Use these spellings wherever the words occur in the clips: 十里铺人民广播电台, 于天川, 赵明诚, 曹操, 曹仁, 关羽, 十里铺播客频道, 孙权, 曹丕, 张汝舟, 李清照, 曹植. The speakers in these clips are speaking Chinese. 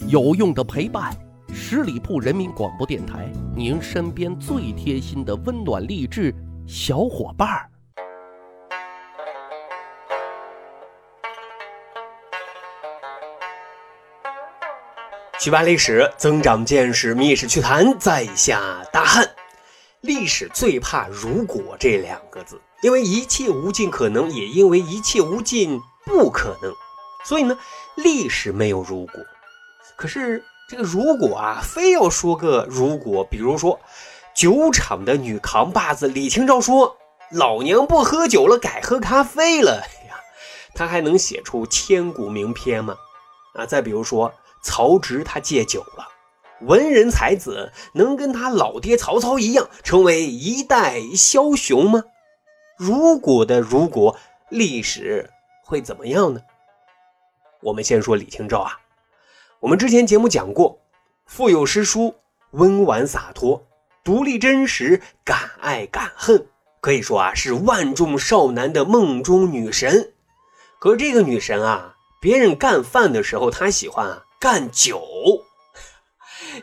有用的陪伴，十里铺人民广播电台，您身边最贴心的温暖励志小伙伴儿。趣吧历史，增长见识，密室趣谈，在下大汉。历史最怕如果这两个字，因为一切无尽可能，也因为一切无尽不可能，所以呢，历史没有如果。可是这个如果啊，非要说个如果，比如说酒厂的女扛把子李清照说老娘不喝酒了，改喝咖啡了呀，她还能写出千古名篇吗？再比如说曹植他戒酒了，文人才子能跟他老爹曹操一样成为一代枭雄吗？如果的如果，历史会怎么样呢？我们先说李清照啊，我们之前节目讲过，腹有诗书，温婉洒脱，独立真实，敢爱敢恨，可以说啊是万众少男的梦中女神。可是这个女神啊，别人干饭的时候她喜欢干酒，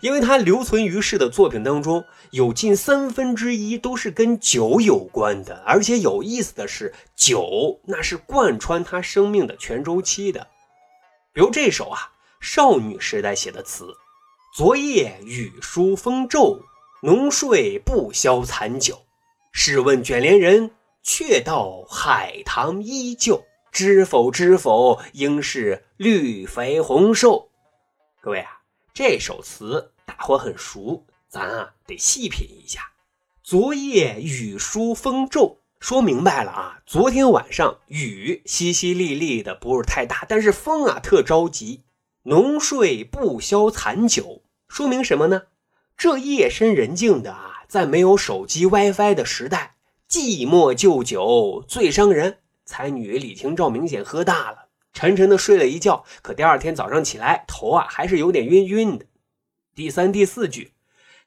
因为她留存于世的作品当中有近1/3都是跟酒有关的，而且有意思的是，酒那是贯穿她生命的全周期的。比如这首啊少女时代写的词，昨夜雨疏风骤，浓睡不消残酒，试问卷帘人，却道海棠依旧，知否知否，应是绿肥红瘦。各位啊，这首词大伙很熟，咱得细品一下。昨夜雨疏风骤，说明白了啊，昨天晚上雨淅淅沥沥的不是太大，但是风特着急。浓睡不消残酒，说明什么呢？这夜深人静的在没有手机 WiFi 的时代，寂寞就酒最伤人。才女李清照明显喝大了，沉沉的睡了一觉，可第二天早上起来头还是有点晕晕的。第三第四句，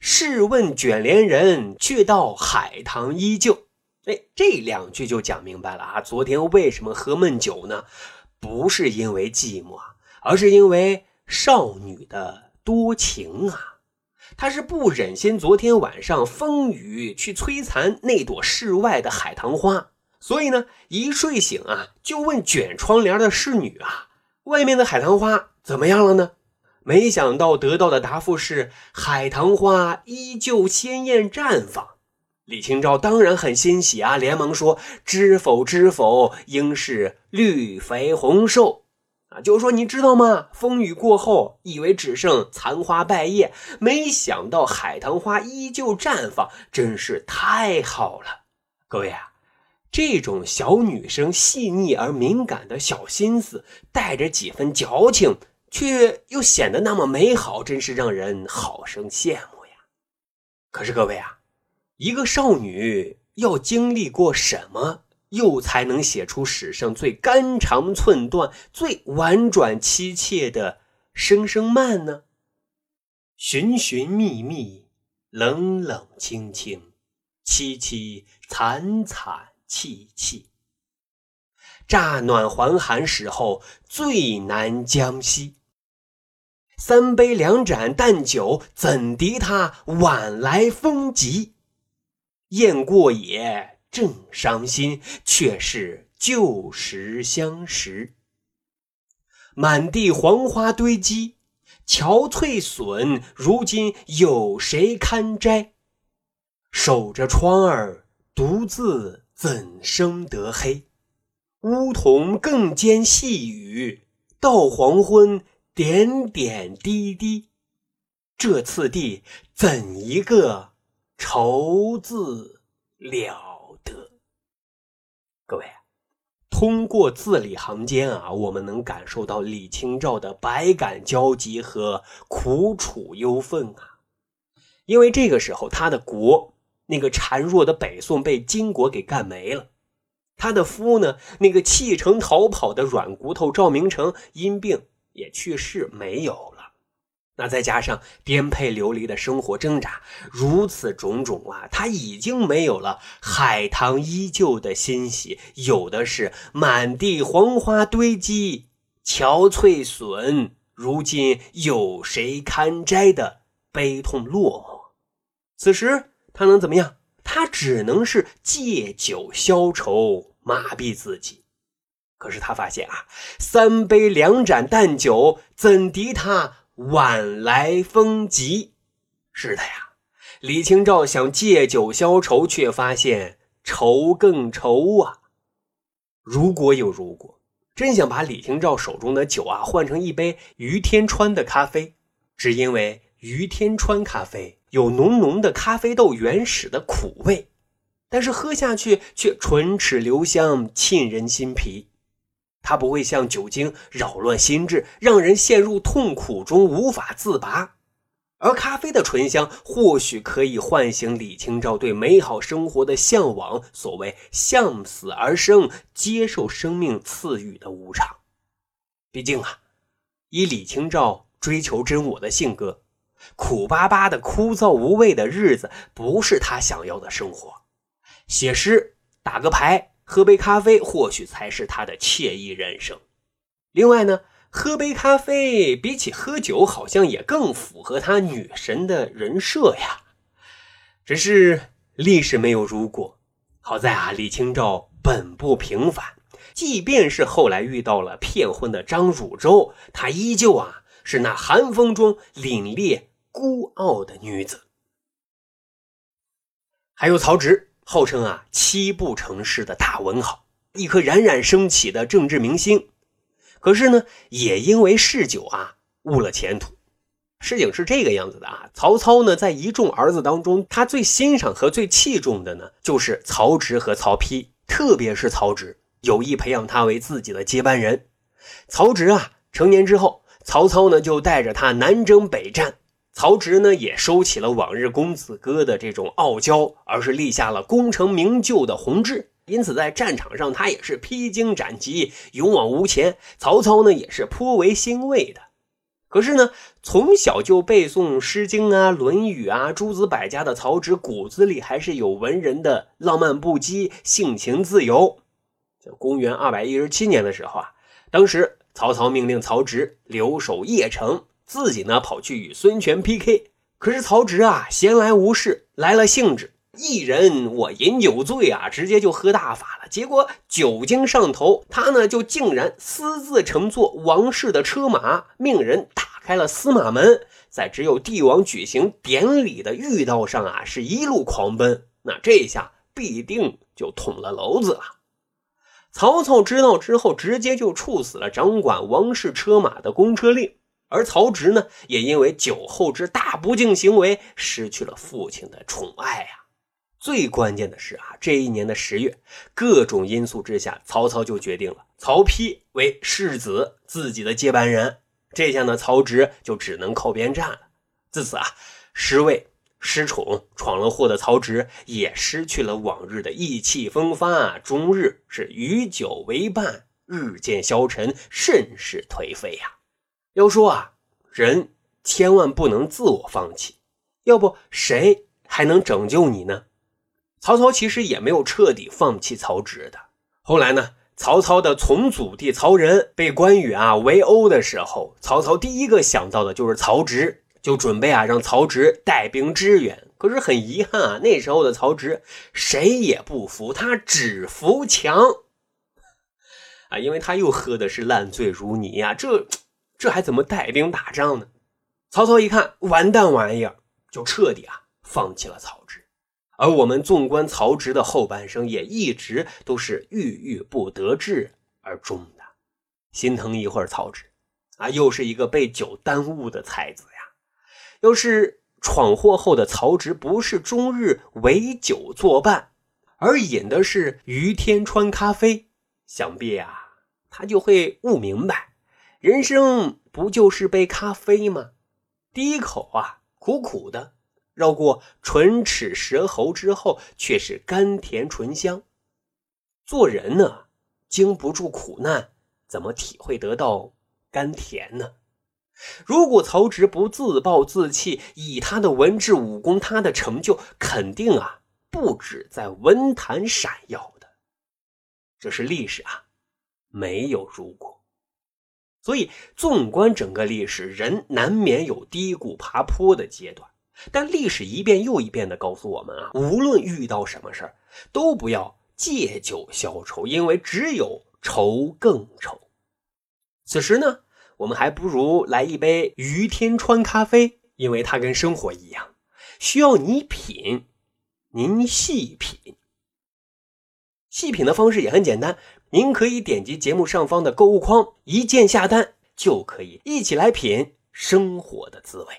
试问卷帘人，却道海棠依旧。这两句就讲明白了昨天为什么喝闷酒呢？不是因为寂寞，而是因为少女的多情啊，她是不忍心昨天晚上风雨去摧残那朵室外的海棠花，所以呢，一睡醒就问卷窗帘的侍女外面的海棠花怎么样了呢？没想到得到的答复是海棠花依旧鲜艳绽放。李清照当然很欣喜连忙说知否知否，应是绿肥红瘦。就是说，你知道吗？风雨过后，以为只剩残花败叶，没想到海棠花依旧绽放，真是太好了。各位这种小女生细腻而敏感的小心思，带着几分矫情，却又显得那么美好，真是让人好生羡慕呀。可是各位一个少女要经历过什么，又才能写出史上最肝肠寸断，最婉转凄切的声声慢呢？寻寻觅觅，冷冷清清，凄凄惨惨戚戚，乍暖还寒时候，最难将息。三杯两盏淡酒，怎敌他晚来风急。雁过也正伤心，却是旧时相识。满地黄花堆积，憔悴损，如今有谁堪摘？守着窗儿，独自怎生得黑？梧桐更兼细雨，到黄昏，点点滴滴。这次第，怎一个愁字了？各位，通过字里行间我们能感受到李清照的百感交集和苦楚忧愤因为这个时候他的国，那个孱弱的北宋被金国给干没了，他的夫呢，那个弃城逃跑的软骨头赵明诚因病也去世没有了，那再加上颠沛流离的生活挣扎，如此种种他已经没有了海棠依旧的欣喜，有的是满地黄花堆积，憔悴损，如今有谁堪摘的悲痛落寞。此时他能怎么样？他只能是借酒消愁，麻痹自己。可是他发现啊，三杯两盏淡酒怎敌他晚来风急。是的呀，李清照想借酒消愁，却发现愁更愁啊。如果有如果，真想把李清照手中的酒啊换成一杯于天川的咖啡，只因为于天川咖啡有浓浓的咖啡豆原始的苦味，但是喝下去却唇齿留香，沁人心脾。它不会像酒精扰乱心智，让人陷入痛苦中无法自拔，而咖啡的醇香或许可以唤醒李清照对美好生活的向往，所谓向死而生，接受生命赐予的无常。毕竟啊，以李清照追求真我的性格，苦巴巴的枯燥无味的日子不是他想要的生活。写诗，打个牌，喝杯咖啡，或许才是他的惬意人生。另外呢，喝杯咖啡比起喝酒好像也更符合他女神的人设呀。只是历史没有如果，好在啊，李清照本不平凡，即便是后来遇到了骗婚的张汝舟，她依旧啊是那寒风中凛冽孤傲的女子。还有曹植，号称啊七步成诗的大文豪，一颗冉冉升起的政治明星。可是呢，也因为嗜酒啊误了前途。事情是这个样子的啊，曹操呢在一众儿子当中，他最欣赏和最器重的呢就是曹植和曹丕，特别是曹植，有意培养他为自己的接班人。曹植啊成年之后，曹操呢就带着他南征北战，曹植呢也收起了往日公子哥的这种傲娇，而是立下了功成名就的宏志，因此在战场上他也是披荆斩棘，勇往无前，曹操呢也是颇为欣慰的。可是呢，从小就背诵诗经啊论语啊诸子百家的曹植，骨子里还是有文人的浪漫不羁，性情自由。这公元217年的时候啊，当时曹操命令曹植留守邺城，自己呢跑去与孙权 PK。 可是曹植啊闲来无事，来了兴致，一人我饮酒醉啊，直接就喝大发了。结果酒精上头，他呢就竟然私自乘坐王室的车马，命人打开了司马门，在只有帝王举行典礼的御道上啊是一路狂奔，那这下必定就捅了娄子了。曹操知道之后，直接就处死了掌管王室车马的公车令，而曹植呢，也因为酒后之大不敬行为，失去了父亲的宠爱啊。最关键的是啊，这一年的10月，各种因素之下，曹操就决定了曹丕为世子，自己的接班人。这下呢，曹植就只能靠边站了。自此啊，失位失宠，闯了祸的曹植也失去了往日的意气风发，终日是与酒为伴，日渐消沉，甚是颓废呀。要说啊，人千万不能自我放弃，要不谁还能拯救你呢？曹操其实也没有彻底放弃曹植的。后来呢，曹操的从祖弟曹仁被关羽啊围殴的时候，曹操第一个想到的就是曹植，就准备啊让曹植带兵支援。可是很遗憾啊，那时候的曹植谁也不服，他只服强啊，因为他又喝的是烂醉如泥啊，这还怎么带兵打仗呢？曹操一看完蛋玩意儿，就彻底啊放弃了曹植。而我们纵观曹植的后半生，也一直都是郁郁不得志而终的。心疼一会儿曹植啊，又是一个被酒耽误的才子呀。要是闯祸后的曹植不是终日为酒作伴，而饮的是于天川咖啡，想必啊他就会悟明白，人生不就是杯咖啡吗？第一口啊苦苦的，绕过唇齿舌喉之后，却是甘甜醇香。做人呢，经不住苦难，怎么体会得到甘甜呢？如果曹植不自暴自弃，以他的文治武功，他的成就肯定啊不止在文坛闪耀的。这是历史啊，没有如果。所以纵观整个历史，人难免有低谷爬坡的阶段，但历史一遍又一遍地告诉我们啊，无论遇到什么事儿，都不要借酒消愁，因为只有愁更愁。此时呢，我们还不如来一杯于天川咖啡，因为它跟生活一样，需要你品，您细品。细品的方式也很简单，您可以点击节目上方的购物框，一键下单，就可以一起来品生活的滋味。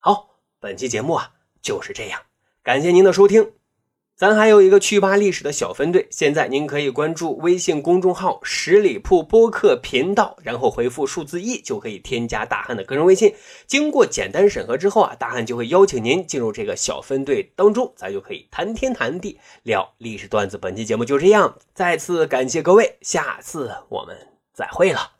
好，本期节目啊就是这样，感谢您的收听。咱还有一个趣吧历史的小分队，现在您可以关注微信公众号十里铺播客频道，然后回复数字1就可以添加大汉的个人微信。经过简单审核之后啊，大汉就会邀请您进入这个小分队当中，咱就可以谈天谈地，聊历史段子。本期节目就这样，再次感谢各位，下次我们再会了。